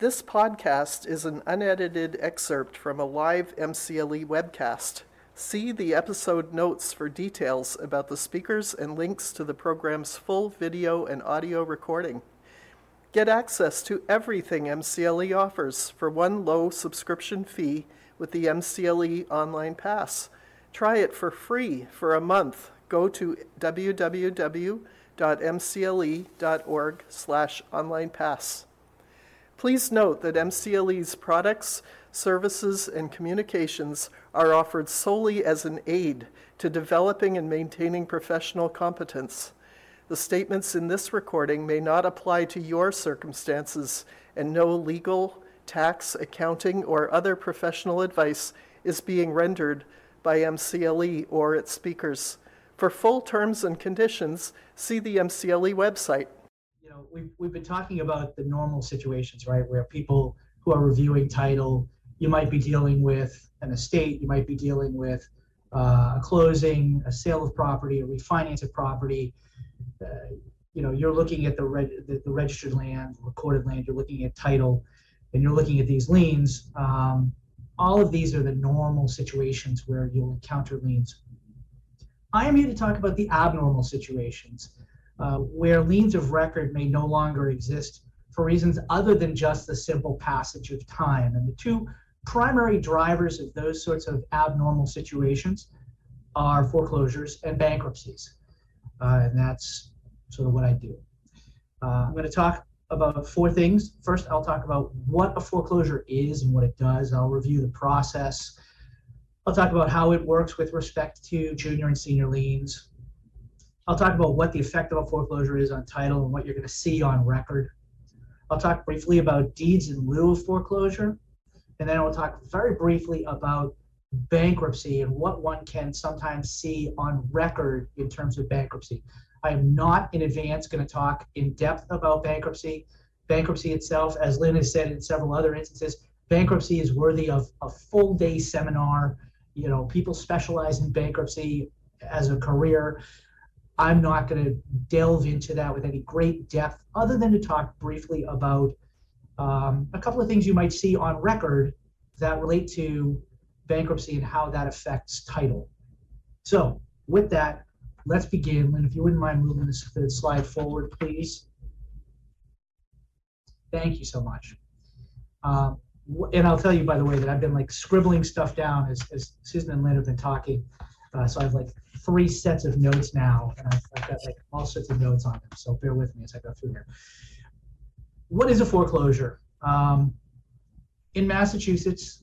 This podcast is an unedited excerpt from a live MCLE webcast. See the episode notes for details about the speakers and links to the program's full video and audio recording. Get access to everything MCLE offers for one low subscription fee with the MCLE Online Pass. Try it for free for a month. Go to www.mcle.org/onlinepass. Please note that MCLE's products, services, and communications are offered solely as an aid to developing and maintaining professional competence. The statements in this recording may not apply to your circumstances, and no legal, tax, accounting, or other professional advice is being rendered by MCLE or its speakers. For full terms and conditions, see the MCLE website. You know, we've been talking about the normal situations, right, where people who are reviewing title, you might be dealing with an estate, you might be dealing with a closing, a sale of property, a refinance of property. You know, you're looking at the registered land, recorded land, you're looking at title, and you're looking at these liens. All of these are the normal situations where you'll encounter liens. I am here to talk about the abnormal situations, where liens of record may no longer exist for reasons other than just the simple passage of time. And the two primary drivers of those sorts of abnormal situations are foreclosures and bankruptcies. And that's sort of what I do. I'm going to talk about four things. First, I'll talk about what a foreclosure is and what it does. I'll review the process. I'll talk about how it works with respect to junior and senior liens. I'll talk about what the effect of a foreclosure is on title and what you're going to see on record. I'll talk briefly about deeds in lieu of foreclosure. And then I'll talk very briefly about bankruptcy and what one can sometimes see on record in terms of bankruptcy. I am not in advance going to talk in depth about bankruptcy. Bankruptcy itself, as Lynn has said in several other instances, bankruptcy is worthy of a full day seminar. You know, people specialize in bankruptcy as a career. I'm not going to delve into that with any great depth other than to talk briefly about a couple of things you might see on record that relate to bankruptcy and how that affects title. So with that, let's begin. And if you wouldn't mind moving this slide forward, please. Thank you so much. And I'll tell you, by the way, that I've been like scribbling stuff down as Susan and Lynn have been talking. So I have like three sets of notes now, and I've got like all sorts of notes on them. So bear with me as I go through here. What is a foreclosure? In Massachusetts,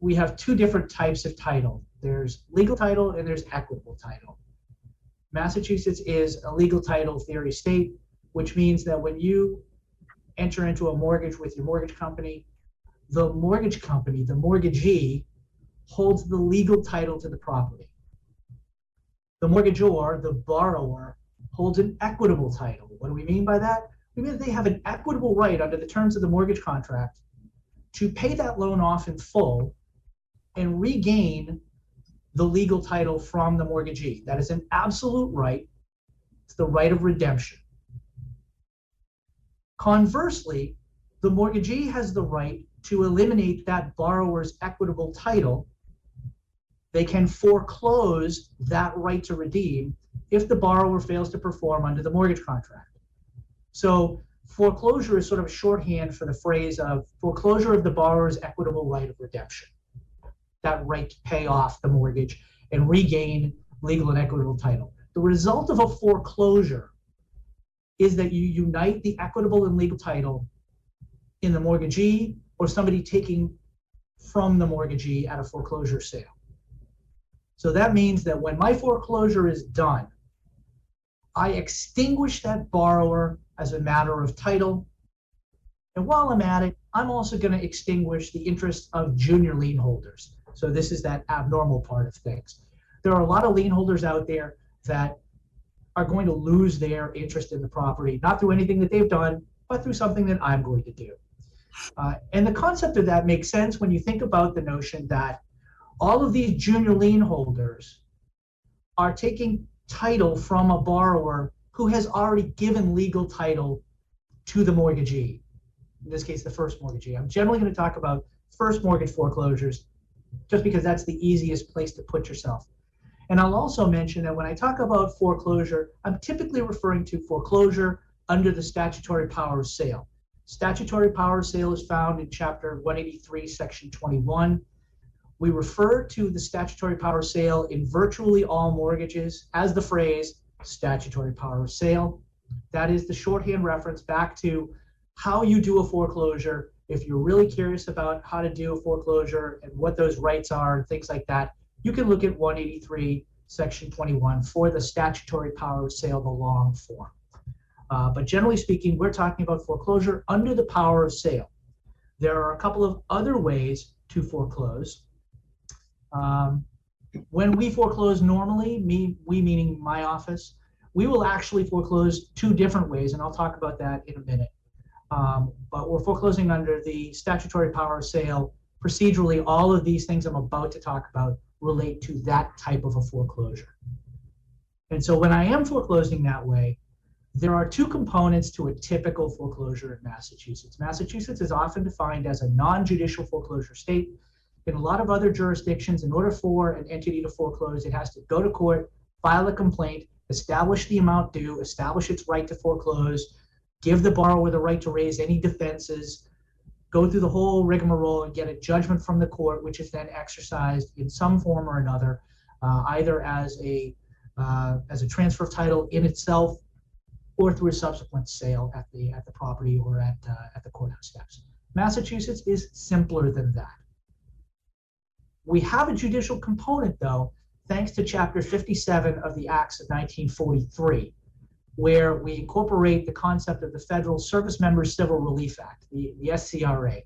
we have two different types of title. There's legal title and there's equitable title. Massachusetts is a legal title theory state, which means that when you enter into a mortgage with your mortgage company, the mortgage company, the mortgagee, holds the legal title to the property. The mortgagor, the borrower, holds an equitable title. What do we mean by that? We mean that they have an equitable right under the terms of the mortgage contract to pay that loan off in full and regain the legal title from the mortgagee. That is an absolute right. It's the right of redemption. Conversely, the mortgagee has the right to eliminate that borrower's equitable title. They can foreclose that right to redeem if the borrower fails to perform under the mortgage contract. So foreclosure is sort of shorthand for the phrase of foreclosure of the borrower's equitable right of redemption. That right to pay off the mortgage and regain legal and equitable title. The result of a foreclosure is that you unite the equitable and legal title in the mortgagee or somebody taking from the mortgagee at a foreclosure sale. So that means that when my foreclosure is done, I extinguish that borrower as a matter of title. And while I'm at it, I'm also going to extinguish the interest of junior lien holders. So this is that abnormal part of things. There are a lot of lien holders out there that are going to lose their interest in the property, not through anything that they've done, but through something that I'm going to do. And the concept of that makes sense when you think about the notion that all of these junior lien holders are taking title from a borrower who has already given legal title to the mortgagee. in this case, the first mortgagee. I'm generally going to talk about first mortgage foreclosures just because that's the easiest place to put yourself. And I'll also mention that when I talk about foreclosure, I'm typically referring to foreclosure under the statutory power of sale. Statutory power of sale is found in Chapter 183, Section 21. We refer to the statutory power of sale in virtually all mortgages as the phrase statutory power of sale. That is the shorthand reference back to how you do a foreclosure. If you're really curious about how to do a foreclosure and what those rights are and things like that, you can look at 183, Section 21 for the statutory power of sale, the long form. But generally speaking, we're talking about foreclosure under the power of sale. There are a couple of other ways to foreclose. When we foreclose normally, we meaning my office, we will actually foreclose two different ways, and I'll talk about that in a minute. But we're foreclosing under the statutory power of sale. Procedurally, all of these things I'm about to talk about relate to that type of a foreclosure. And so when I am foreclosing that way, there are two components to a typical foreclosure in Massachusetts. Massachusetts is often defined as a non-judicial foreclosure state. In a lot of other jurisdictions, in order for an entity to foreclose, it has to go to court, file a complaint, establish the amount due, establish its right to foreclose, give the borrower the right to raise any defenses, go through the whole rigmarole and get a judgment from the court, which is then exercised in some form or another, either as a transfer of title in itself or through a subsequent sale at the property or at the courthouse steps. Massachusetts is simpler than that. We have a judicial component, though, thanks to Chapter 57 of the Acts of 1943, where we incorporate the concept of the Federal Service Members Civil Relief Act, the SCRA.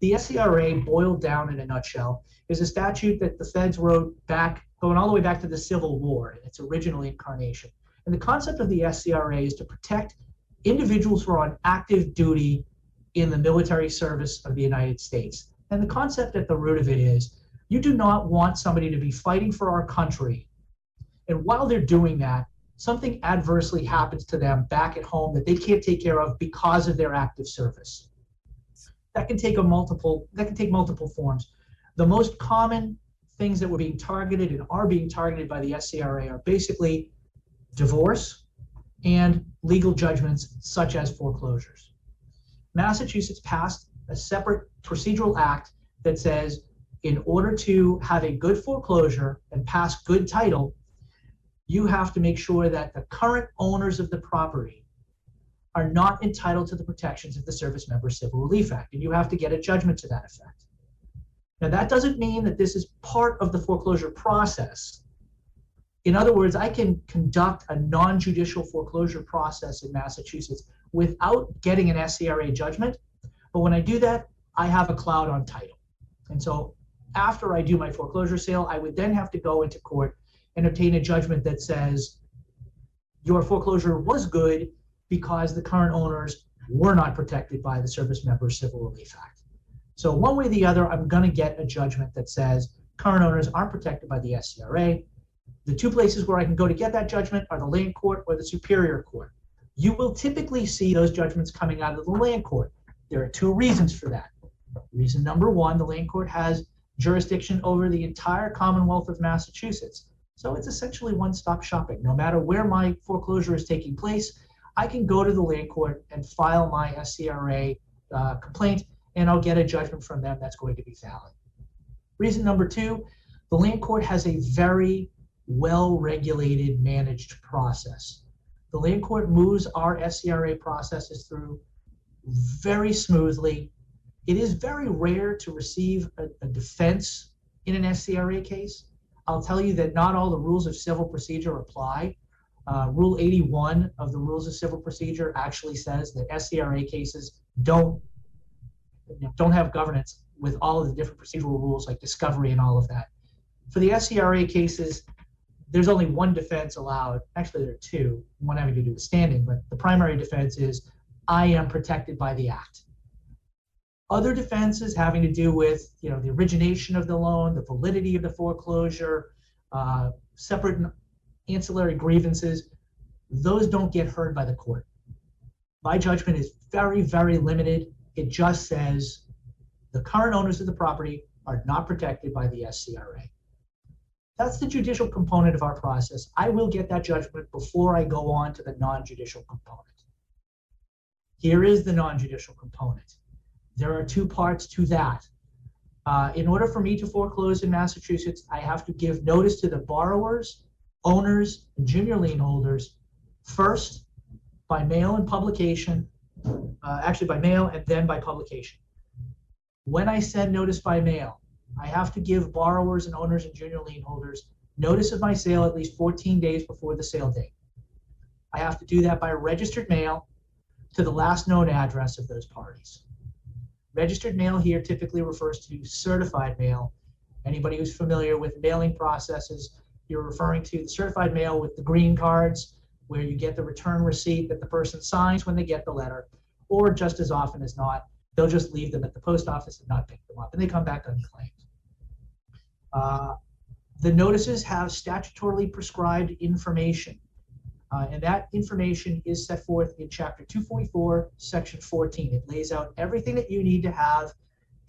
The SCRA, boiled down in a nutshell, is a statute that the feds wrote back, going all the way back to the Civil War in its original incarnation. And the concept of the SCRA is to protect individuals who are on active duty in the military service of the United States. And the concept at the root of it is, you do not want somebody to be fighting for our country, and while they're doing that, something adversely happens to them back at home that they can't take care of because of their active service. That can take multiple forms. The most common things that were being targeted and are being targeted by the SCRA are basically divorce and legal judgments such as foreclosures. Massachusetts passed a separate procedural act that says, in order to have a good foreclosure and pass good title, you have to make sure that the current owners of the property are not entitled to the protections of the Service Member Civil Relief Act, and you have to get a judgment to that effect. Now, that doesn't mean that this is part of the foreclosure process. In other words, I can conduct a non-judicial foreclosure process in Massachusetts without getting an SCRA judgment, but when I do that, I have a cloud on title. And so, after I do my foreclosure sale, I would then have to go into court and obtain a judgment that says your foreclosure was good because the current owners were not protected by the Service Member Civil Relief Act. So one way or the other, I'm going to get a judgment that says current owners aren't protected by the SCRA. The two places where I can go to get that judgment are the land court or the superior court. You will typically see those judgments coming out of the land court. There are two reasons for that. Reason number one, the land court has jurisdiction over the entire Commonwealth of Massachusetts. So it's essentially one-stop shopping. No matter where my foreclosure is taking place, I can go to the land court and file my SCRA complaint, and I'll get a judgment from them that's going to be valid. Reason number two, the land court has a very well-regulated, managed process. The land court moves our SCRA processes through very smoothly. It is very rare to receive a defense in an SCRA case. I'll tell you that not all the rules of civil procedure apply. Rule 81 of the Rules of Civil Procedure actually says that SCRA cases don't have governance with all of the different procedural rules like discovery and all of that. For the SCRA cases, there's only one defense allowed. Actually, there are two, one having to do with standing, but the primary defense is I am protected by the act. Other defenses having to do with, you know, the origination of the loan, the validity of the foreclosure, separate and ancillary grievances, those don't get heard by the court. My judgment is very, very limited It just says the current owners of the property are not protected by the SCRA. That's the judicial component of our process. I will get that judgment before I go on to the non-judicial component. Here is the non-judicial component. There are two parts to that. In order for me to foreclose in Massachusetts, I have to give notice to the borrowers, owners, and junior lien holders first by mail and publication, actually by mail and then by publication. When I send notice by mail, I have to give borrowers and owners and junior lien holders notice of my sale at least 14 days before the sale date. I have to do that by registered mail to the last known address of those parties. Registered mail here typically refers to certified mail. Anybody who's familiar with mailing processes, you're referring to the certified mail with the green cards, where you get the return receipt that the person signs when they get the letter, or just as often as not, they'll just leave them at the post office and not pick them up, and they come back unclaimed. The notices have statutorily prescribed information, and that information is set forth in Chapter 244, Section 14. It lays out everything that you need to have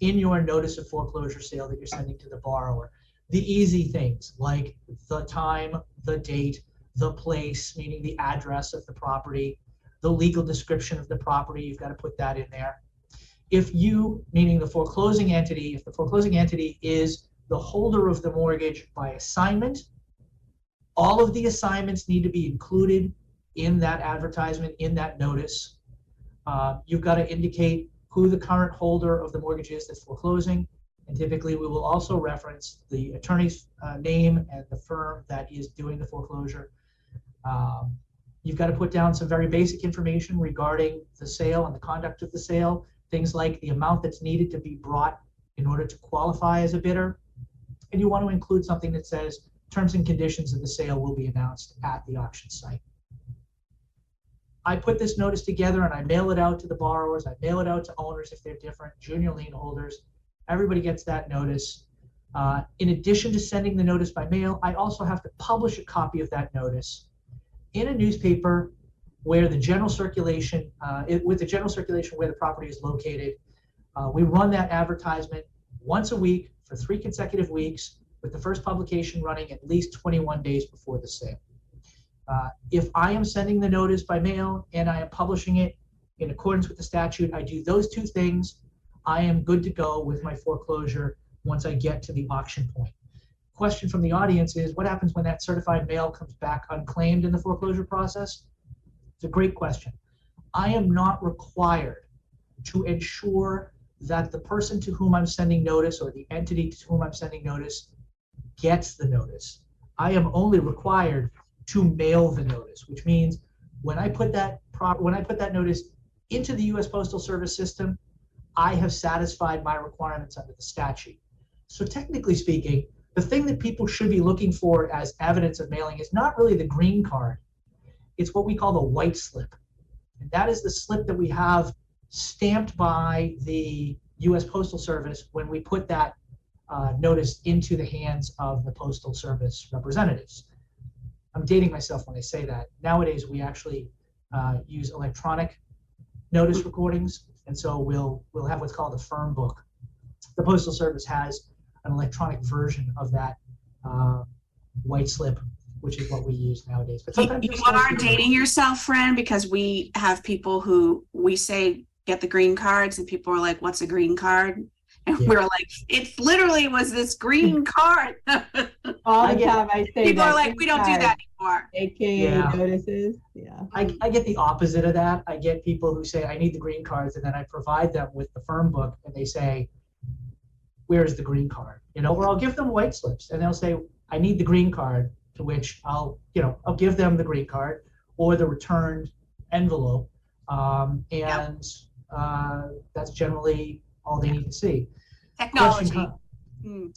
in your notice of foreclosure sale that you're sending to the borrower. The easy things like the time, the date, the place, meaning the address of the property, the legal description of the property, you've got to put that in there. If you, meaning the foreclosing entity, if the foreclosing entity is the holder of the mortgage by assignment, all of the assignments need to be included in that advertisement, in that notice. You've got to indicate who the current holder of the mortgage is that's foreclosing, and typically we will also reference the attorney's name and the firm that is doing the foreclosure. You've got to put down some very basic information regarding the sale and the conduct of the sale. Things like the amount that's needed to be brought in order to qualify as a bidder. And you want to include something that says terms and conditions of the sale will be announced at the auction site. I put this notice together and I mail it out to the borrowers. I mail it out to owners if they're different, junior lien holders. Everybody gets that notice. In addition to sending the notice by mail, I also have to publish a copy of that notice in a newspaper where the general circulation, with the general circulation where the property is located. We run that advertisement once a week for 3 consecutive weeks, with the first publication running at least 21 days before the sale. If I am sending the notice by mail and I am publishing it in accordance with the statute, I do those two things, I am good to go with my foreclosure once I get to the auction point. Question from the audience is, what happens when that certified mail comes back unclaimed in the foreclosure process? It's a great question. I am not required to ensure that the person to whom I'm sending notice or the entity to whom I'm sending notice gets the notice. I am only required to mail the notice, which means when I put that notice into the U.S. Postal Service system, I have satisfied my requirements under the statute. So technically speaking, the thing that people should be looking for as evidence of mailing is not really the green card. It's what we call the white slip. And that is the slip that we have stamped by the U.S. Postal Service when we put that notice into the hands of the Postal Service representatives. I'm dating myself when I say that. Nowadays, we actually use electronic notice recordings, and so we'll have what's called a firm book. The Postal Service has an electronic version of that white slip, which is what we use nowadays. But sometimes you are dating yourself, friend, because we have people who we say get the green cards and people are like, what's a green card? And yeah, we're like, it literally was this green card. All the time I say people are like, we don't do that anymore. AKA notices. Yeah. I get the opposite of that. I get people who say, I need the green cards, and then I provide them with the firm book and they say, where is the green card? You know, or I'll give them white slips and they'll say, I need the green card. To which I'll, you know, I'll give them the green card or the returned envelope, that's generally all they need to see. Technology.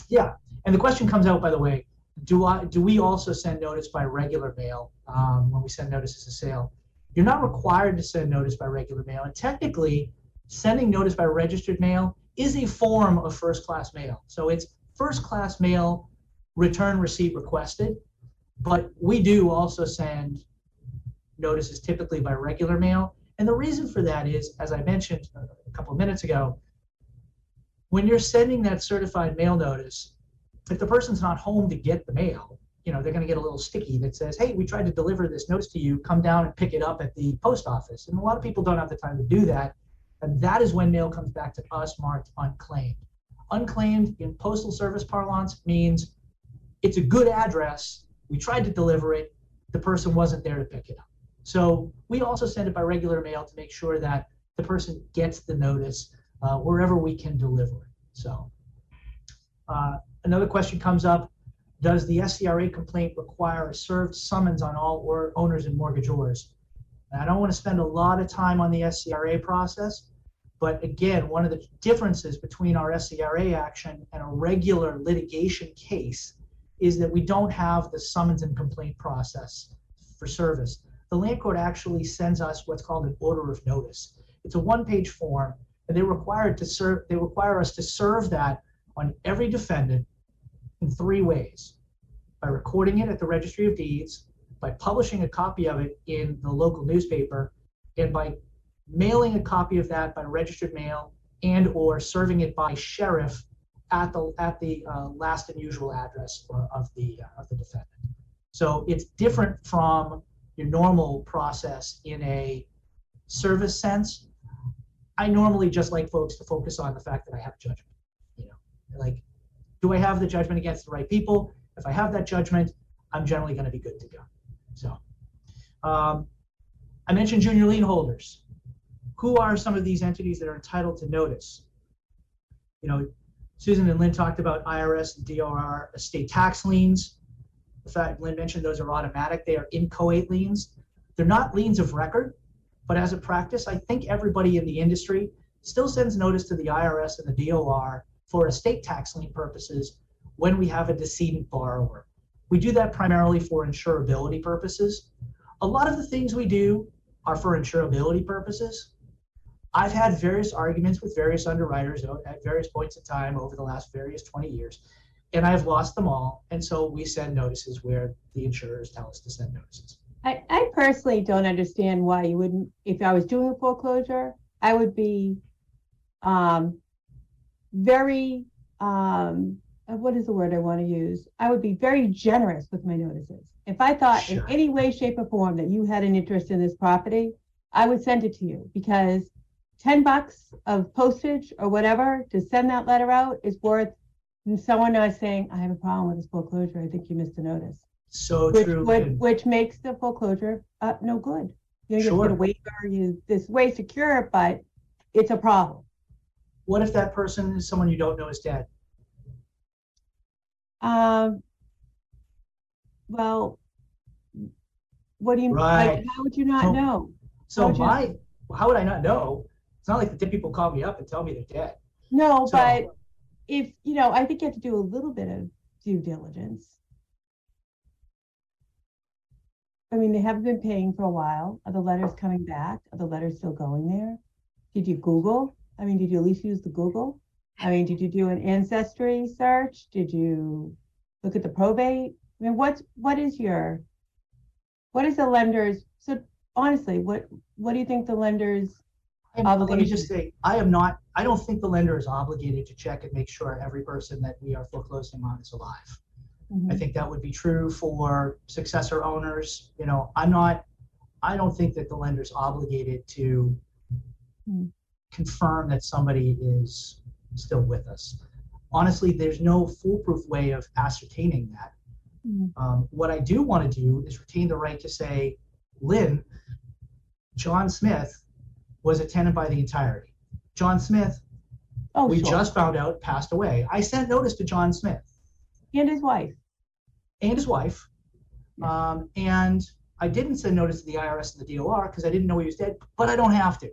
Yeah, and the question comes out, by the way, do we also send notice by regular mail when we send notices of sale? You're not required to send notice by regular mail, and technically, sending notice by registered mail is a form of first-class mail. So it's first-class mail return receipt requested. But we do also send notices typically by regular mail, And the reason for that is, as I mentioned a couple of minutes ago, when you're sending that certified mail notice, if the person's not home to get the mail, you know, they're going to get a little sticky that says, hey, we tried to deliver this notice to you, come down and pick it up at the post office. And a lot of people don't have the time to do that. And that is when mail comes back to us marked unclaimed. Unclaimed in postal service parlance means it's a good address. We tried to deliver it. The person wasn't there to pick it up. So we also send it by regular mail to make sure that the person gets the notice wherever we can deliver it. So another question comes up. Does the SCRA complaint require a served summons on all owners and mortgagors? And I don't want to spend a lot of time on the SCRA process, but again, one of the differences between our SCRA action and a regular litigation case is that we don't have the summons and complaint process for service. The land court actually sends us what's called an order of notice. It's a one-page form, and they require us to serve that on every defendant in three ways: by recording it at the Registry of Deeds, by publishing a copy of it in the local newspaper, and by mailing a copy of that by registered mail and or serving it by sheriff at the last and usual address of the defendant. So it's different from your normal process in a service sense. I normally just like folks to focus on the fact that I have a judgment. You know, like, do I have the judgment against the right people? If I have that judgment, I'm generally going to be good to go. So I mentioned junior lien holders. Who are some of these entities that are entitled to notice? You know, Susan and Lynn talked about IRS and DOR estate tax liens. In fact, Lynn mentioned those are automatic. They are inchoate liens. They're not liens of record, but as a practice, I think everybody in the industry still sends notice to the IRS and the DOR for estate tax lien purposes when we have a decedent borrower. We do that primarily for insurability purposes. A lot of the things we do are for insurability purposes. I've had various arguments with various underwriters at various points in time over the last various 20 years, and I've lost them all. And so we send notices where the insurers tell us to send notices. I personally don't understand why you wouldn't. If I was doing a foreclosure, I would be very, what is the word I want to use? I would be very generous with my notices. If I thought in any way, shape, or form that you had an interest in this property, I would send it to you, because $10 of postage or whatever to send that letter out is worth someone not saying, I have a problem with this foreclosure. I think you missed a notice. So true. Which makes the foreclosure no good. You know, you get a waiver, this way secure, but it's a problem. What if that person is someone you don't know is dead? Well, what do you mean? Right. Like, how would you not know? So how would I not know? It's not like the dead people call me up and tell me they're dead. No, so, but if, you know, I think you have to do a little bit of due diligence. I mean, they haven't been paying for a while. Are the letters coming back? Are the letters still going there? Did you Google? I mean, did you at least use the Google? I mean, did you do an ancestry search? Did you look at the probate? I mean, what is the lender's, so honestly, what do you think the lender's obligation? Let me just say, I don't think the lender is obligated to check and make sure every person that we are foreclosing on is alive. Mm-hmm. I think that would be true for successor owners. You know, I don't think that the lender's obligated to mm-hmm. confirm that somebody is still with us. Honestly, there's no foolproof way of ascertaining that. Mm-hmm. What I do want to do is retain the right to say, Lynn, John Smith was a tenant by the entirety. John Smith, just found out, passed away. I sent notice to John Smith. And his wife. And I didn't send notice to the IRS and the DOR because I didn't know he was dead, but I don't have to.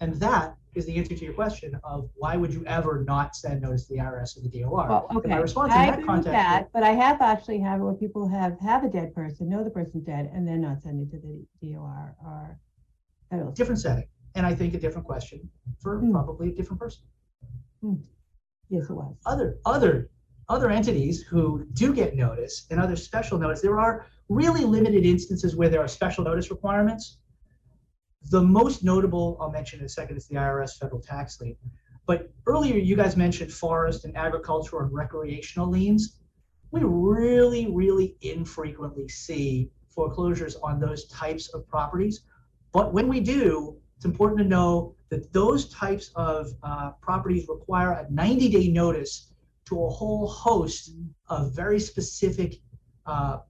And that is the answer to your question of why would you ever not send notice to the IRS and the DOR? Well, okay. My response I agree with that, but I have actually had where people have a dead person, know the person's dead, and then not send it to the DOR or federal. Different setting. And I think a different question for probably a different person. Mm. Yes, it was. Other entities who do get notice and other special notice, there are really limited instances where there are special notice requirements. The most notable I'll mention in a second is the IRS federal tax lien. But earlier you guys mentioned forest and agricultural and recreational liens. We really, really infrequently see foreclosures on those types of properties. But when we do, it's important to know that those types of properties require a 90-day notice to a whole host of very specific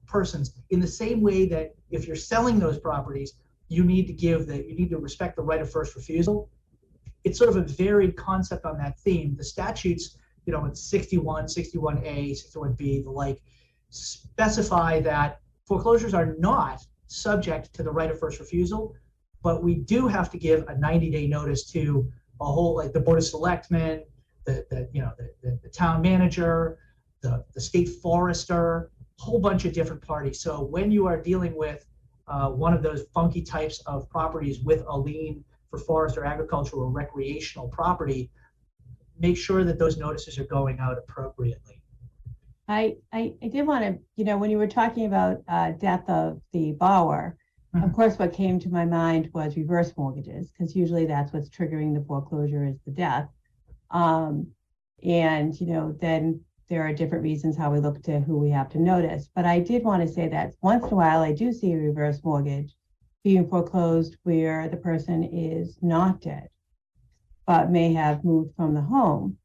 persons. In the same way that if you're selling those properties, you need to respect the right of first refusal. It's sort of a varied concept on that theme. The statutes, you know, in 61, 61A, 61B, the like, specify that foreclosures are not subject to the right of first refusal, but we do have to give a 90-day notice to a whole, like the Board of Selectmen, the town manager, the state forester, a whole bunch of different parties. So when you are dealing with one of those funky types of properties with a lien for forest or agricultural or recreational property, make sure that those notices are going out appropriately. I did want to, you know, when you were talking about death of the borrower, mm-hmm. Of course, what came to my mind was reverse mortgages, because usually that's what's triggering the foreclosure is the death. And, you know, then there are different reasons how we look to who we have to notice. But I did want to say that once in a while, I do see a reverse mortgage being foreclosed where the person is not dead, but may have moved from the home.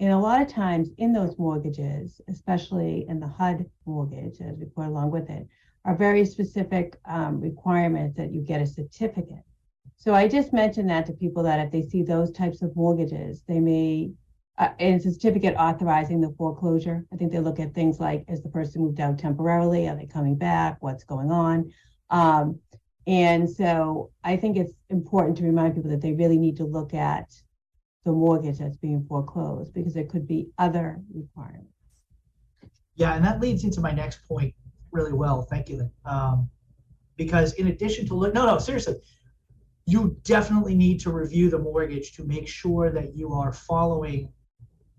And a lot of times in those mortgages, especially in the HUD mortgage, as we go along with it, are very specific requirements that you get a certificate. So I just mentioned that to people that if they see those types of mortgages, they may, and a certificate authorizing the foreclosure. I think they look at things like, is the person moved out temporarily? Are they coming back? What's going on? And so I think it's important to remind people that they really need to look at the mortgage that's being foreclosed, because there could be other requirements. Yeah, and that leads into my next point really well. Thank you, Lynn. Because in addition to seriously, you definitely need to review the mortgage to make sure that you are following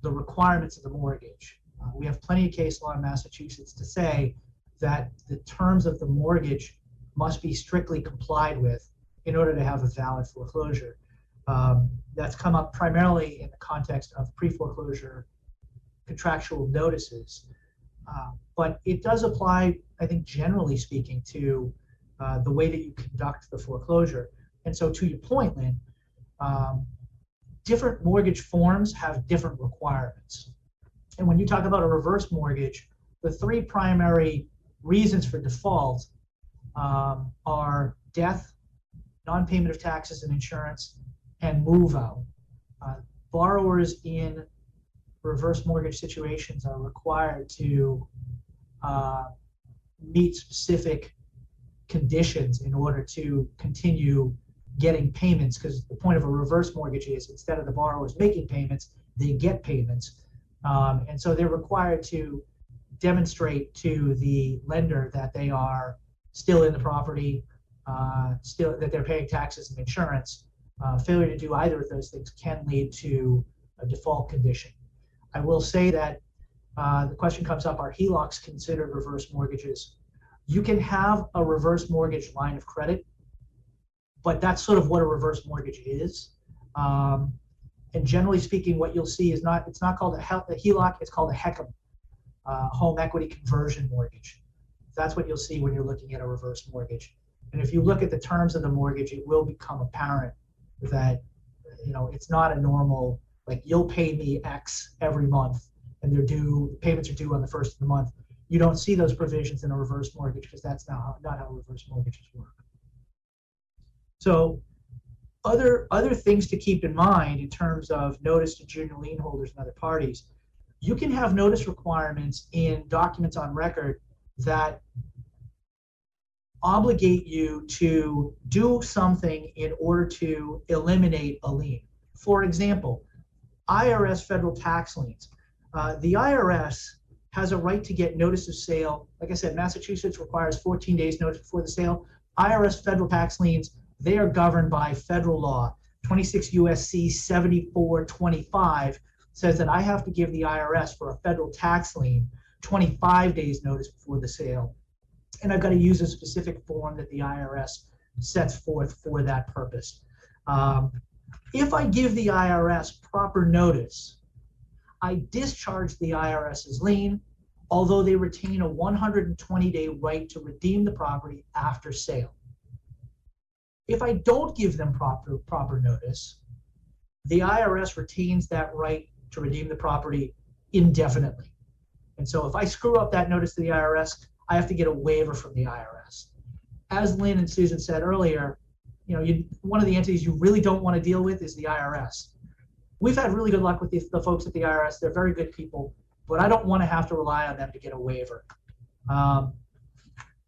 the requirements of the mortgage. We have plenty of case law in Massachusetts to say that the terms of the mortgage must be strictly complied with in order to have a valid foreclosure. That's come up primarily in the context of pre-foreclosure contractual notices. But it does apply, I think, generally speaking, to the way that you conduct the foreclosure. And so to your point, Lynn, different mortgage forms have different requirements. And when you talk about a reverse mortgage, the three primary reasons for default are death, non-payment of taxes and insurance, and move out. Borrowers in reverse mortgage situations are required to meet specific conditions in order to continue getting payments, because the point of a reverse mortgage is instead of the borrowers making payments, they get payments. And so they're required to demonstrate to the lender that they are still in the property, that they're paying taxes and insurance. Failure to do either of those things can lead to a default condition. I will say that the question comes up, are HELOCs considered reverse mortgages? You can have a reverse mortgage line of credit, but that's sort of what a reverse mortgage is. And generally speaking, what you'll see is it's not called a HELOC, it's called a HECM, home equity conversion mortgage. That's what you'll see when you're looking at a reverse mortgage. And if you look at the terms of the mortgage, it will become apparent that, you know, it's not a normal, like, you'll pay me X every month, and payments are due on the first of the month. You don't see those provisions in a reverse mortgage, because that's not how reverse mortgages work. So other things to keep in mind in terms of notice to junior lien holders and other parties, you can have notice requirements in documents on record that obligate you to do something in order to eliminate a lien. For example, IRS federal tax liens. The IRS has a right to get notice of sale. Like I said, Massachusetts requires 14 days notice before the sale. IRS federal tax liens, they are governed by federal law. 26 U.S.C. 7425 says that I have to give the IRS for a federal tax lien 25 days notice before the sale. And I've got to use a specific form that the IRS sets forth for that purpose. If I give the IRS proper notice, I discharge the IRS's lien, although they retain a 120-day right to redeem the property after sale. If I don't give them proper notice, the IRS retains that right to redeem the property indefinitely. And so if I screw up that notice to the IRS, I have to get a waiver from the IRS. As Lynn and Susan said earlier, one of the entities you really don't want to deal with is the IRS. We've had really good luck with the folks at the IRS. They're very good people, but I don't want to have to rely on them to get a waiver.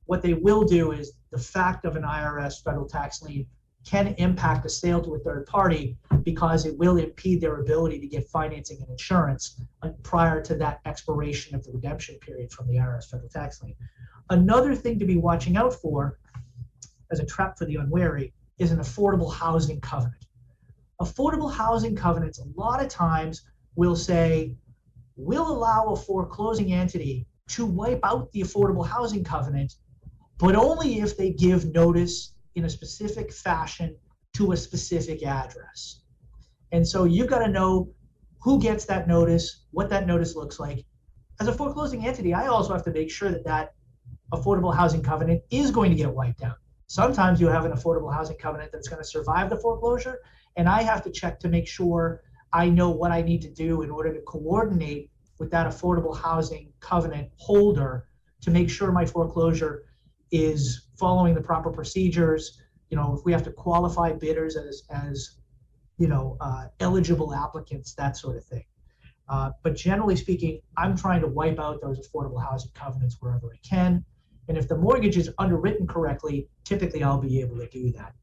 What they will do is the fact of an IRS federal tax lien can impact a sale to a third party because it will impede their ability to get financing and insurance prior to that expiration of the redemption period from the IRS federal tax lien. Another thing to be watching out for as a trap for the unwary is an affordable housing covenant. Affordable housing covenants a lot of times will say, we'll allow a foreclosing entity to wipe out the affordable housing covenant, but only if they give notice in a specific fashion to a specific address. And so you've got to know who gets that notice, what that notice looks like. As a foreclosing entity, I also have to make sure that that affordable housing covenant is going to get wiped out. Sometimes you have an affordable housing covenant that's going to survive the foreclosure, and I have to check to make sure I know what I need to do in order to coordinate with that affordable housing covenant holder to make sure my foreclosure is following the proper procedures. If we have to qualify bidders as eligible applicants, that sort of thing. But generally speaking, I'm trying to wipe out those affordable housing covenants wherever I can. And if the mortgage is underwritten correctly, typically I'll be able to do that.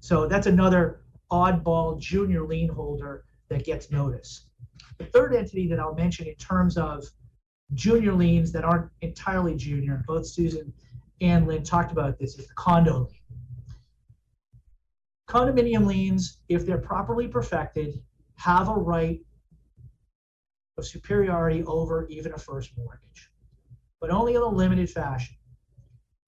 So that's another oddball junior lien holder that gets notice. The third entity that I'll mention in terms of junior liens that aren't entirely junior, both Susan and Lynn talked about this, is the condo lien. Condominium liens, if they're properly perfected, have a right of superiority over even a first mortgage, but only in a limited fashion.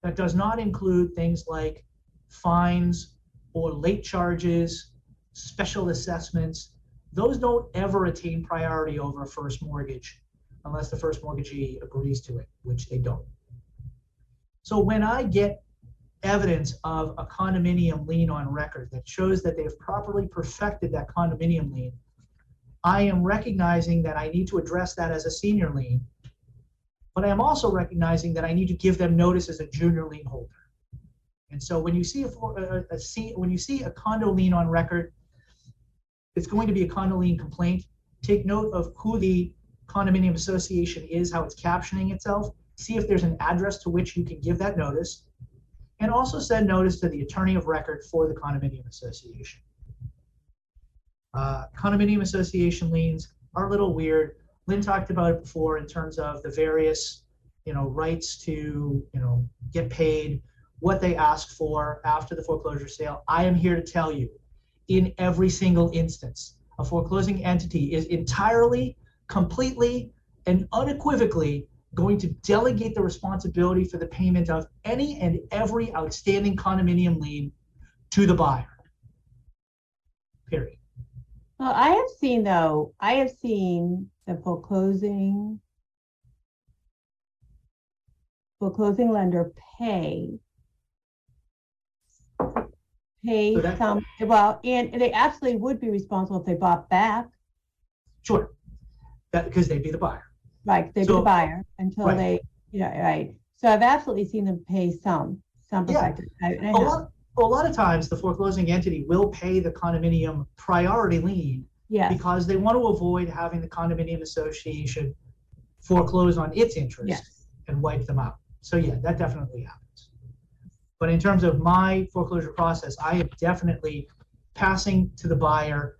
That does not include things like fines or late charges, special assessments. Those don't ever attain priority over a first mortgage unless the first mortgagee agrees to it, which they don't. So when I get evidence of a condominium lien on record that shows that they've properly perfected that condominium lien, I am recognizing that I need to address that as a senior lien, but I am also recognizing that I need to give them notice as a junior lien holder. And so when you see a condo lien on record, it's going to be a condo lien complaint. Take note of who the condominium association is, how it's captioning itself. See if there's an address to which you can give that notice, and also send notice to the attorney of record for the condominium association. Condominium association liens are a little weird. Lynn talked about it before in terms of the various, rights to, get paid, what they ask for after the foreclosure sale. I am here to tell you, in every single instance, a foreclosing entity is entirely, completely, and unequivocally going to delegate the responsibility for the payment of any and every outstanding condominium lien to the buyer, period. Well, I have seen the foreclosing lender pay so some, well, and they absolutely would be responsible if they bought back. Sure, because they'd be the buyer. Right, they'd be the buyer until they, right. So I've absolutely seen them pay something like that. A lot of times the foreclosing entity will pay the condominium priority lien because they want to avoid having the condominium association foreclose on its interest and wipe them out. So yeah, that definitely happens. But in terms of my foreclosure process, I am definitely passing to the buyer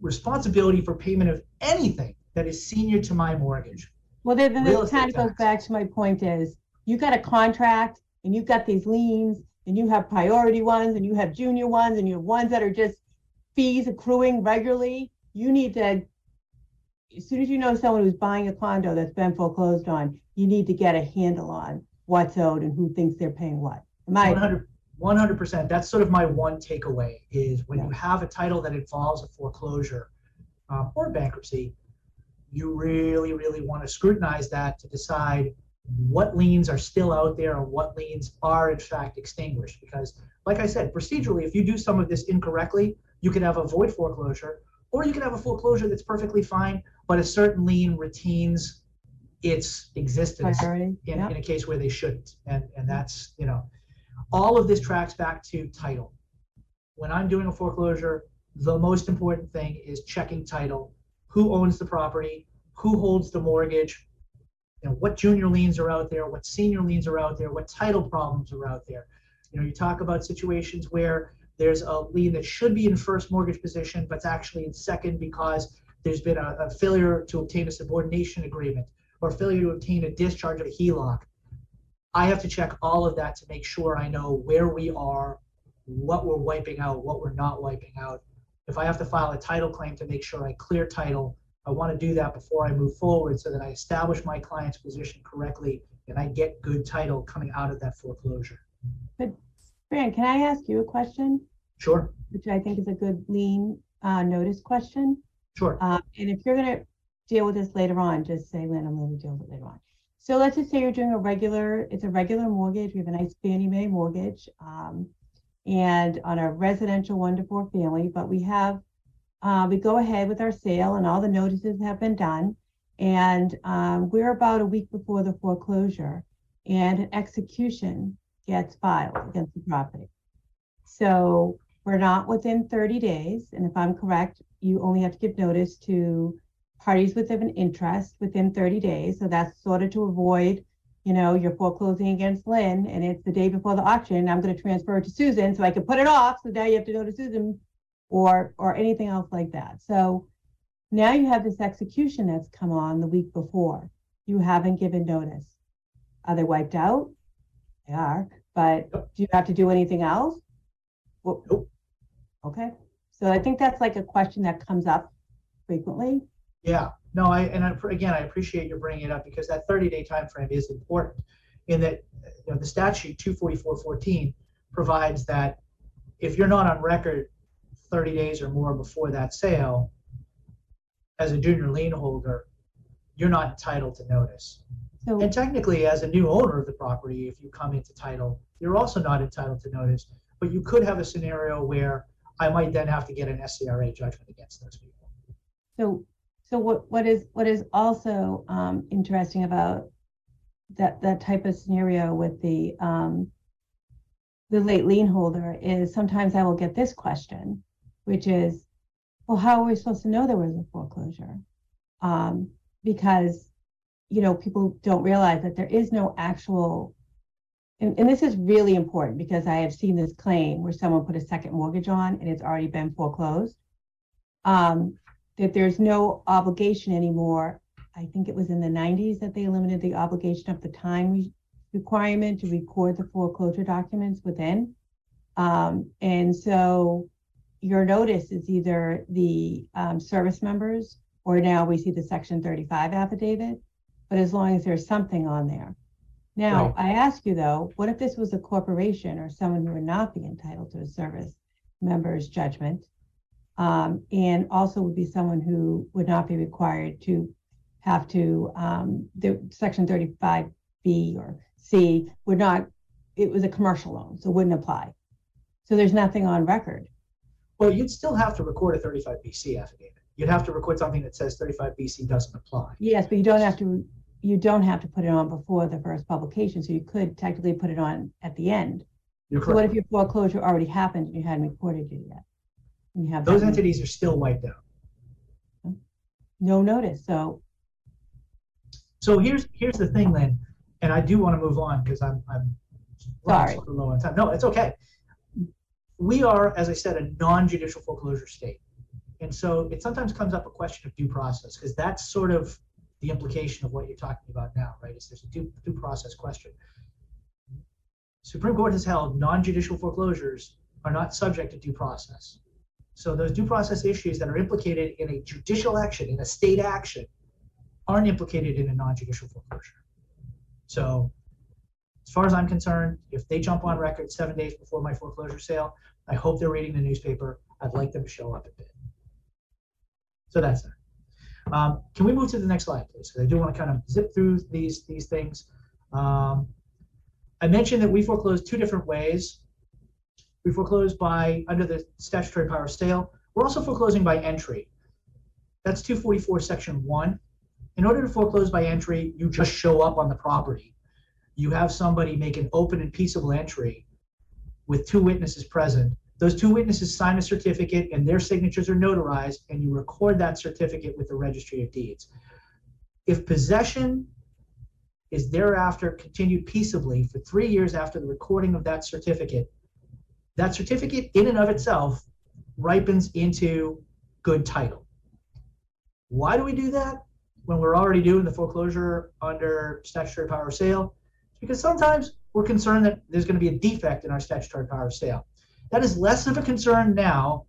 responsibility for payment of anything that is senior to my mortgage. Well, then this kind of goes back to my point is, you got a contract and you've got these liens and you have priority ones and you have junior ones and you have ones that are just fees accruing regularly. You need to, as soon as you know someone who's buying a condo that's been foreclosed on, you need to get a handle on what's owed and who thinks they're paying what. 100%, 100%. That's sort of my one takeaway is when you have a title that involves a foreclosure or bankruptcy, you really, really want to scrutinize that to decide what liens are still out there and what liens are in fact extinguished. Because like I said, procedurally, if you do some of this incorrectly, you can have a void foreclosure, or you can have a foreclosure that's perfectly fine, but a certain lien retains its existence in a case where they shouldn't. And that's, you know, all of this tracks back to title. When I'm doing a foreclosure, the most important thing is checking title. Who owns the property? Who holds the mortgage? You know, what junior liens are out there? What senior liens are out there? What title problems are out there? You know, you talk about situations where there's a lien that should be in first mortgage position, but it's actually in second because there's been a failure to obtain a subordination agreement or failure to obtain a discharge of a HELOC. I have to check all of that to make sure I know where we are, what we're wiping out, what we're not wiping out. If I have to file a title claim to make sure I clear title, I want to do that before I move forward so that I establish my client's position correctly and I get good title coming out of that foreclosure. But Fran, can I ask you a question? Sure. Which I think is a good lien notice question. Sure. And if you're going to deal with this later on, just say, Lynn, I'm going to deal with it later on. So let's just say you're doing a regular mortgage. We have a nice Fannie Mae mortgage and on a residential 1 to 4 family, but we have, we go ahead with our sale and all the notices have been done. And we're about a week before the foreclosure and an execution gets filed against the property. So we're not within 30 days. And if I'm correct, you only have to give notice to parties with an interest within 30 days. So that's sort of to avoid, you know, you're foreclosing against Lynn and it's the day before the auction. I'm going to transfer it to Susan so I can put it off. So now you have to go to Susan or anything else like that. So now you have this execution that's come on the week before. You haven't given notice. Are they wiped out? They are. But do you have to do anything else? Well, nope. Okay. So I think that's like a question that comes up frequently. Yeah, no, I appreciate you bringing it up because that 30-day time frame is important in that, you know, the statute 244.14 provides that if you're not on record 30 days or more before that sale, as a junior lien holder, you're not entitled to notice. So, and technically, as a new owner of the property, if you come into title, you're also not entitled to notice, but you could have a scenario where I might then have to get an SCRA judgment against those people. So what is also interesting about that type of scenario with the late lien holder is sometimes I will get this question, which is, well, how are we supposed to know there was a foreclosure? Because, you know, people don't realize that there is no actual, and this is really important because I have seen this claim where someone put a second mortgage on and it's already been foreclosed. That there's no obligation anymore. I think it was in the 90s that they eliminated the obligation of the time requirement to record the foreclosure documents within. And so your notice is either the service members, or now we see the Section 35 affidavit, but as long as there's something on there. Now, right. I ask you though, what if this was a corporation or someone who would not be entitled to a service member's judgment? And also would be someone who would not be required to have to, the Section 35B or C would not, it was a commercial loan, so wouldn't apply. So there's nothing on record. Well, you'd still have to record a 35BC affidavit. You'd have to record something that says 35BC doesn't apply. Yes, but you don't have to put it on before the first publication, so you could technically put it on at the end. You're correct. So what if your foreclosure already happened and you hadn't recorded it yet? Those entities are still wiped out. No notice. So here's the thing, Lynn, and I do want to move on because I'm sorry, low on time. No, it's okay. We are, as I said, a non-judicial foreclosure state, and so it sometimes comes up a question of due process because that's sort of the implication of what you're talking about now, right? Is there's a due process question. Supreme Court has held non-judicial foreclosures are not subject to due process. So those due process issues that are implicated in a judicial action, in a state action, aren't implicated in a non-judicial foreclosure. So As far as I'm concerned, if they jump on record 7 days before my foreclosure sale, I hope they're reading the newspaper. I'd like them to show up at bid. So that's that. Can we move to the next slide, please? Because I do want to kind of zip through these things. I mentioned that we foreclose two different ways. We foreclose by under the statutory power of sale. We're also foreclosing by entry. That's 244 section 1. In order to foreclose by entry, you just show up on the property. You have somebody make an open and peaceable entry with two witnesses present. Those two witnesses sign a certificate and their signatures are notarized, and you record that certificate with the Registry of Deeds. If possession is thereafter continued peaceably for 3 years after the recording of that certificate in and of itself ripens into good title. Why do we do that when we're already doing the foreclosure under statutory power of sale? It's because sometimes we're concerned that there's going to be a defect in our statutory power of sale. That is less of a concern now.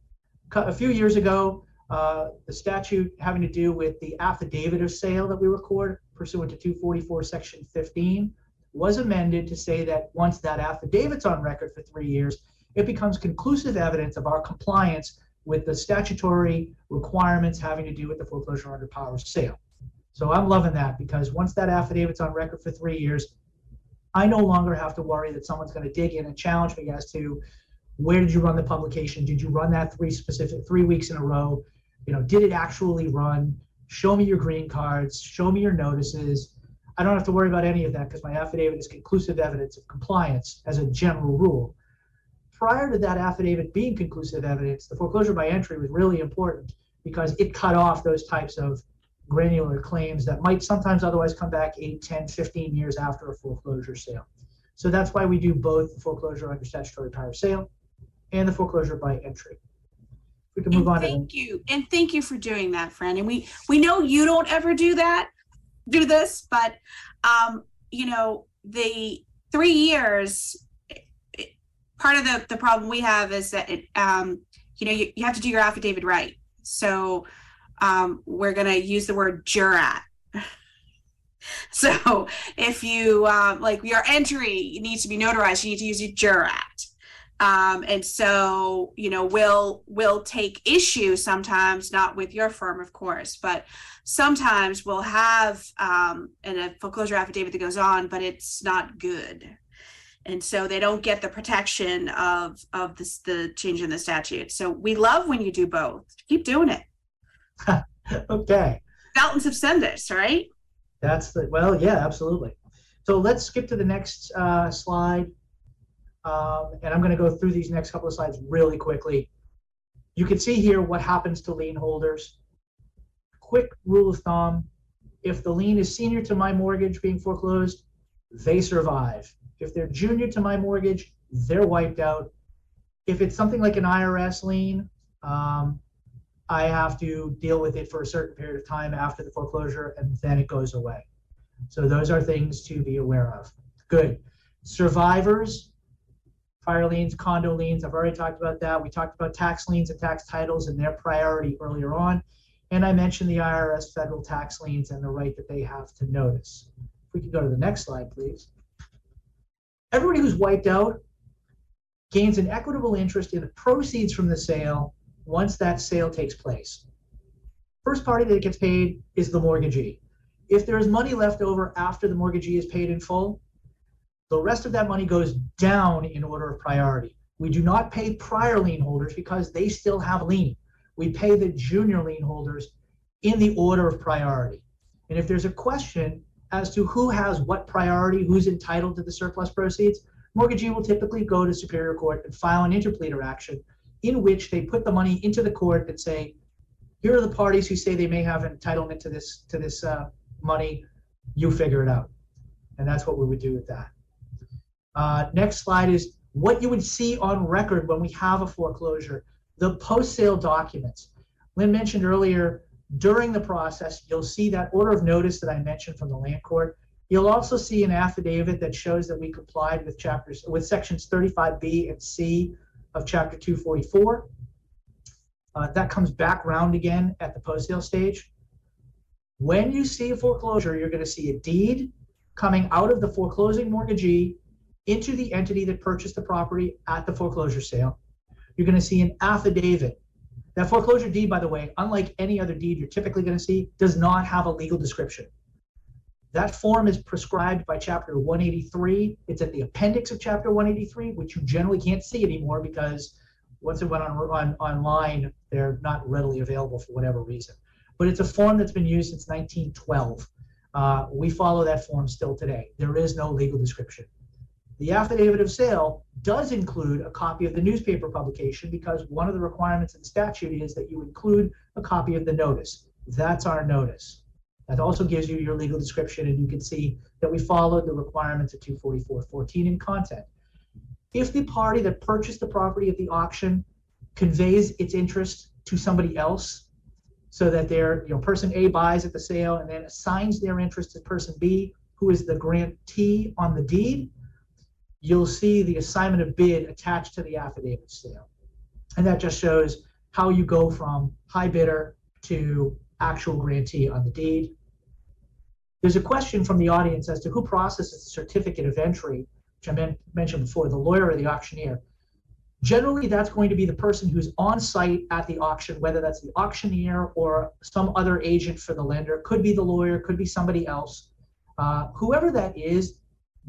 A few years ago, the statute having to do with the affidavit of sale that we record pursuant to 244 section 15 was amended to say that once that affidavit's on record for 3 years, it becomes conclusive evidence of our compliance with the statutory requirements having to do with the foreclosure under power of sale. So I'm loving that, because once that affidavit's on record for 3 years, I no longer have to worry that someone's going to dig in and challenge me as to, where did you run the publication? Did you run that three weeks in a row? You know, did it actually run? Show me your green cards. Show me your notices. I don't have to worry about any of that because my affidavit is conclusive evidence of compliance as a general rule. Prior to that affidavit being conclusive evidence, the foreclosure by entry was really important because it cut off those types of granular claims that might sometimes otherwise come back 8, 10, 15 years after a foreclosure sale. So that's why we do both the foreclosure under statutory power of sale and the foreclosure by entry. We can move on. Thank you. And thank you for doing that, Fran. And we know you don't ever do this, but you know, the 3 years, part of the problem we have is that it, you know, you have to do your affidavit right. So we're gonna use the word jurat. So if you like your entry needs to be notarized, you need to use your jurat. And so, you know, we'll take issue sometimes, not with your firm, of course, but sometimes we'll have a foreclosure affidavit that goes on, but it's not good. And so they don't get the protection of the change in the statute. So we love when you do both. Keep doing it. Okay. Fountains of Sendus, right? Well, yeah, absolutely. So let's skip to the next slide. And I'm going to go through these next couple of slides really quickly. You can see here what happens to lien holders. Quick rule of thumb: if the lien is senior to my mortgage being foreclosed, they survive. If they're junior to my mortgage, they're wiped out. If it's something like an IRS lien, I have to deal with it for a certain period of time after the foreclosure, and then it goes away. So those are things to be aware of. Good. Survivors. Fire liens, condo liens, I've already talked about that. We talked about tax liens and tax titles and their priority earlier on. And I mentioned the IRS federal tax liens and the right that they have to notice. If we could go to the next slide, please. Everybody who's wiped out gains an equitable interest in the proceeds from the sale once that sale takes place. First party that gets paid is the mortgagee. If there is money left over after the mortgagee is paid in full, the rest of that money goes down in order of priority. We do not pay prior lien holders because they still have lien. We pay the junior lien holders in the order of priority. And if there's a question as to who has what priority, who's entitled to the surplus proceeds, mortgagee will typically go to Superior Court and file an interpleader action in which they put the money into the court and say, here are the parties who say they may have entitlement to this money. You figure it out. And that's what we would do with that. Next slide is what you would see on record when we have a foreclosure, the post-sale documents. Lynn mentioned earlier, during the process, you'll see that order of notice that I mentioned from the land court. You'll also see an affidavit that shows that we complied with sections 35B and C of Chapter 244. That comes back round again at the post-sale stage. When you see a foreclosure, you're going to see a deed coming out of the foreclosing mortgagee into the entity that purchased the property at the foreclosure sale. You're going to see an affidavit. That foreclosure deed, by the way, unlike any other deed you're typically going to see, does not have a legal description. That form is prescribed by Chapter 183. It's at the appendix of Chapter 183, which you generally can't see anymore because once it went online, they're not readily available for whatever reason. But it's a form that's been used since 1912. We follow that form still today. There is no legal description. The affidavit of sale does include a copy of the newspaper publication because one of the requirements of the statute is that you include a copy of the notice. That's our notice. That also gives you your legal description, and you can see that we followed the requirements of 244.14 in content. If the party that purchased the property at the auction conveys its interest to somebody else, so that their, person A buys at the sale and then assigns their interest to person B, who is the grantee on the deed, you'll see the assignment of bid attached to the affidavit of sale. And that just shows how you go from high bidder to actual grantee on the deed. There's a question from the audience as to who processes the certificate of entry, which I mentioned before, the lawyer or the auctioneer. Generally, that's going to be the person who's on site at the auction, whether that's the auctioneer or some other agent for the lender. Could be the lawyer, could be somebody else. Whoever that is,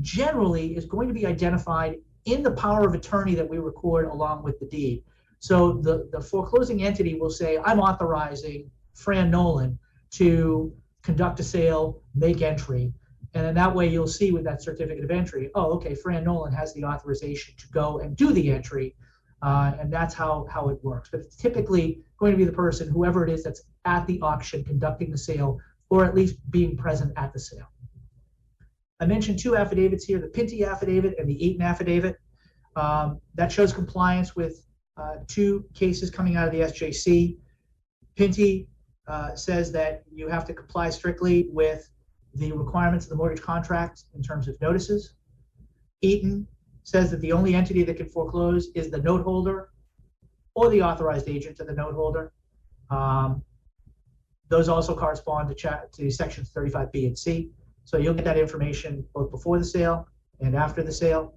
generally is going to be identified in the power of attorney that we record along with the deed. So the foreclosing entity will say, I'm authorizing Fran Nolan to conduct a sale, make entry, and then that way you'll see with that certificate of entry, oh, okay, Fran Nolan has the authorization to go and do the entry, and that's how it works. But it's typically going to be the person, whoever it is that's at the auction conducting the sale, or at least being present at the sale. I mentioned two affidavits here, the Pinty affidavit and the Eaton affidavit. That shows compliance with two cases coming out of the SJC. Pinty says that you have to comply strictly with the requirements of the mortgage contract in terms of notices. Eaton says that the only entity that can foreclose is the note holder or the authorized agent of the note holder. Those also correspond to sections 35B and C. So you'll get that information both before the sale and after the sale.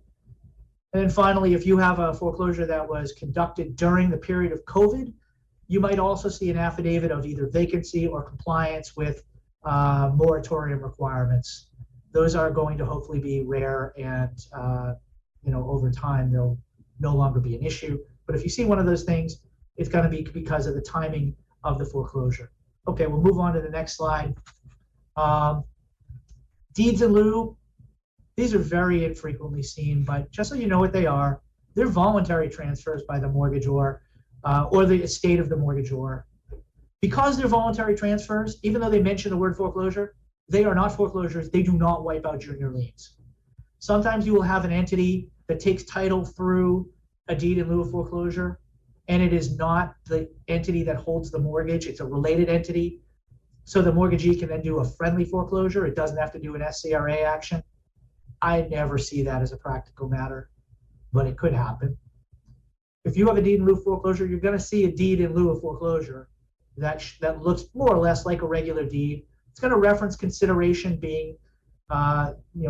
And then finally, if you have a foreclosure that was conducted during the period of COVID, you might also see an affidavit of either vacancy or compliance with moratorium requirements. Those are going to hopefully be rare, and over time they'll no longer be an issue. But if you see one of those things, it's going to be because of the timing of the foreclosure. Okay, we'll move on to the next slide. Deeds in lieu, these are very infrequently seen, but just so you know what they are, they're voluntary transfers by the mortgagor or the estate of the mortgagor. Because they're voluntary transfers, even though they mention the word foreclosure, they are not foreclosures. They do not wipe out junior liens. Sometimes you will have an entity that takes title through a deed in lieu of foreclosure, and it is not the entity that holds the mortgage. It's a related entity. So the mortgagee can then do a friendly foreclosure. It doesn't have to do an SCRA action. I never see that as a practical matter, but it could happen. If you have a deed in lieu of foreclosure, you're going to see a deed in lieu of foreclosure that looks more or less like a regular deed. It's going to reference consideration being,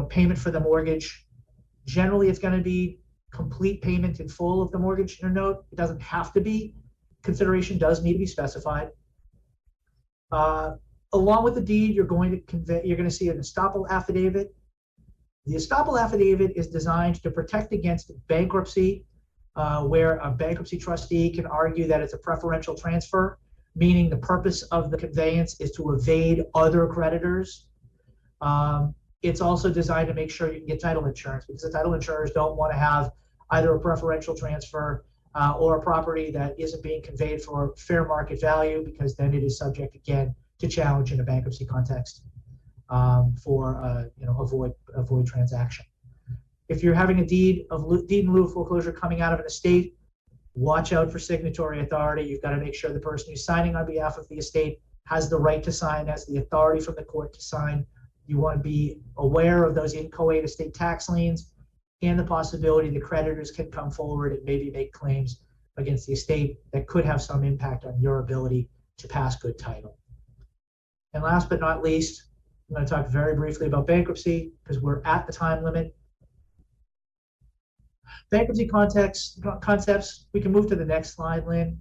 payment for the mortgage. Generally, it's going to be complete payment in full of the mortgage or note. It doesn't have to be. Consideration does need to be specified. Along with the deed, you're going to see an estoppel affidavit. The estoppel affidavit is designed to protect against bankruptcy, where a bankruptcy trustee can argue that it's a preferential transfer, meaning the purpose of the conveyance is to evade other creditors. It's also designed to make sure you can get title insurance, because the title insurers don't want to have either a preferential transfer or a property that isn't being conveyed for fair market value, because then it is subject again to challenge in a bankruptcy context for a void transaction. If you're having a deed in lieu of foreclosure coming out of an estate, watch out for signatory authority. You've got to make sure the person who's signing on behalf of the estate has the right to sign, has the authority from the court to sign. You want to be aware of those inchoate estate tax liens and the possibility that creditors can come forward and maybe make claims against the estate that could have some impact on your ability to pass good title. And last but not least, I'm going to talk very briefly about bankruptcy because we're at the time limit. Bankruptcy concepts, we can move to the next slide, Lynn.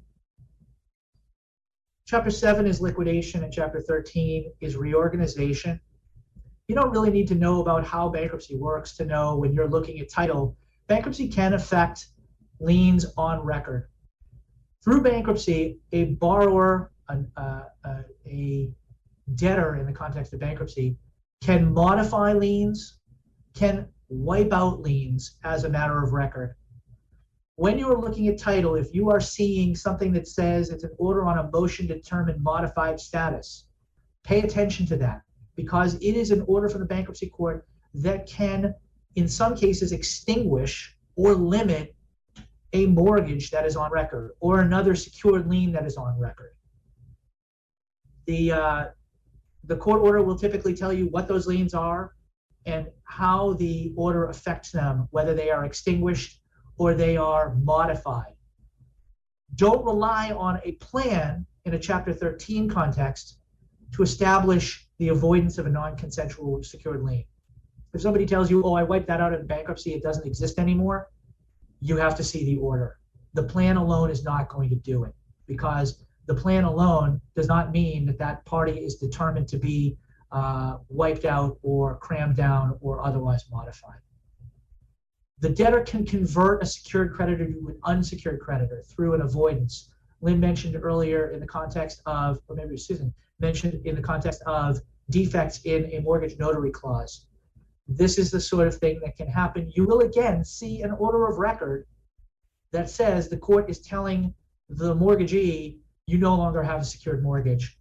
Chapter 7 is liquidation and Chapter 13 is reorganization. You don't really need to know about how bankruptcy works to know when you're looking at title. Bankruptcy can affect liens on record. Through bankruptcy, a borrower, a debtor in the context of bankruptcy, can modify liens, can wipe out liens as a matter of record. When you are looking at title, if you are seeing something that says it's an order on a motion to determine modified status, pay attention to that, because it is an order from the bankruptcy court that can, in some cases, extinguish or limit a mortgage that is on record or another secured lien that is on record. The court order will typically tell you what those liens are and how the order affects them, whether they are extinguished or they are modified. Don't rely on a plan in a Chapter 13 context to establish the avoidance of a non-consensual secured lien. If somebody tells you, oh, I wiped that out in bankruptcy, it doesn't exist anymore, you have to see the order. The plan alone is not going to do it, because the plan alone does not mean that that party is determined to be wiped out or crammed down or otherwise modified. The debtor can convert a secured creditor to an unsecured creditor through an avoidance. Lynn mentioned earlier in the context of, or maybe Susan mentioned in the context of defects in a mortgage notary clause. This is the sort of thing that can happen. You will again see an order of record that says the court is telling the mortgagee, you no longer have a secured mortgage,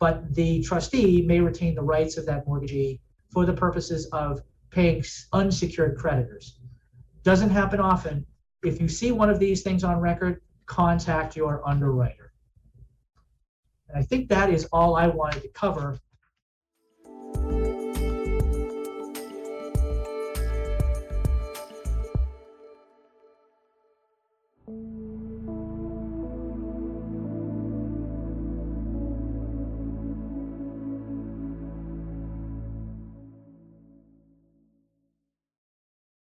but the trustee may retain the rights of that mortgagee for the purposes of paying unsecured creditors. Doesn't happen often. If you see one of these things on record, contact your underwriter. And I think that is all I wanted to cover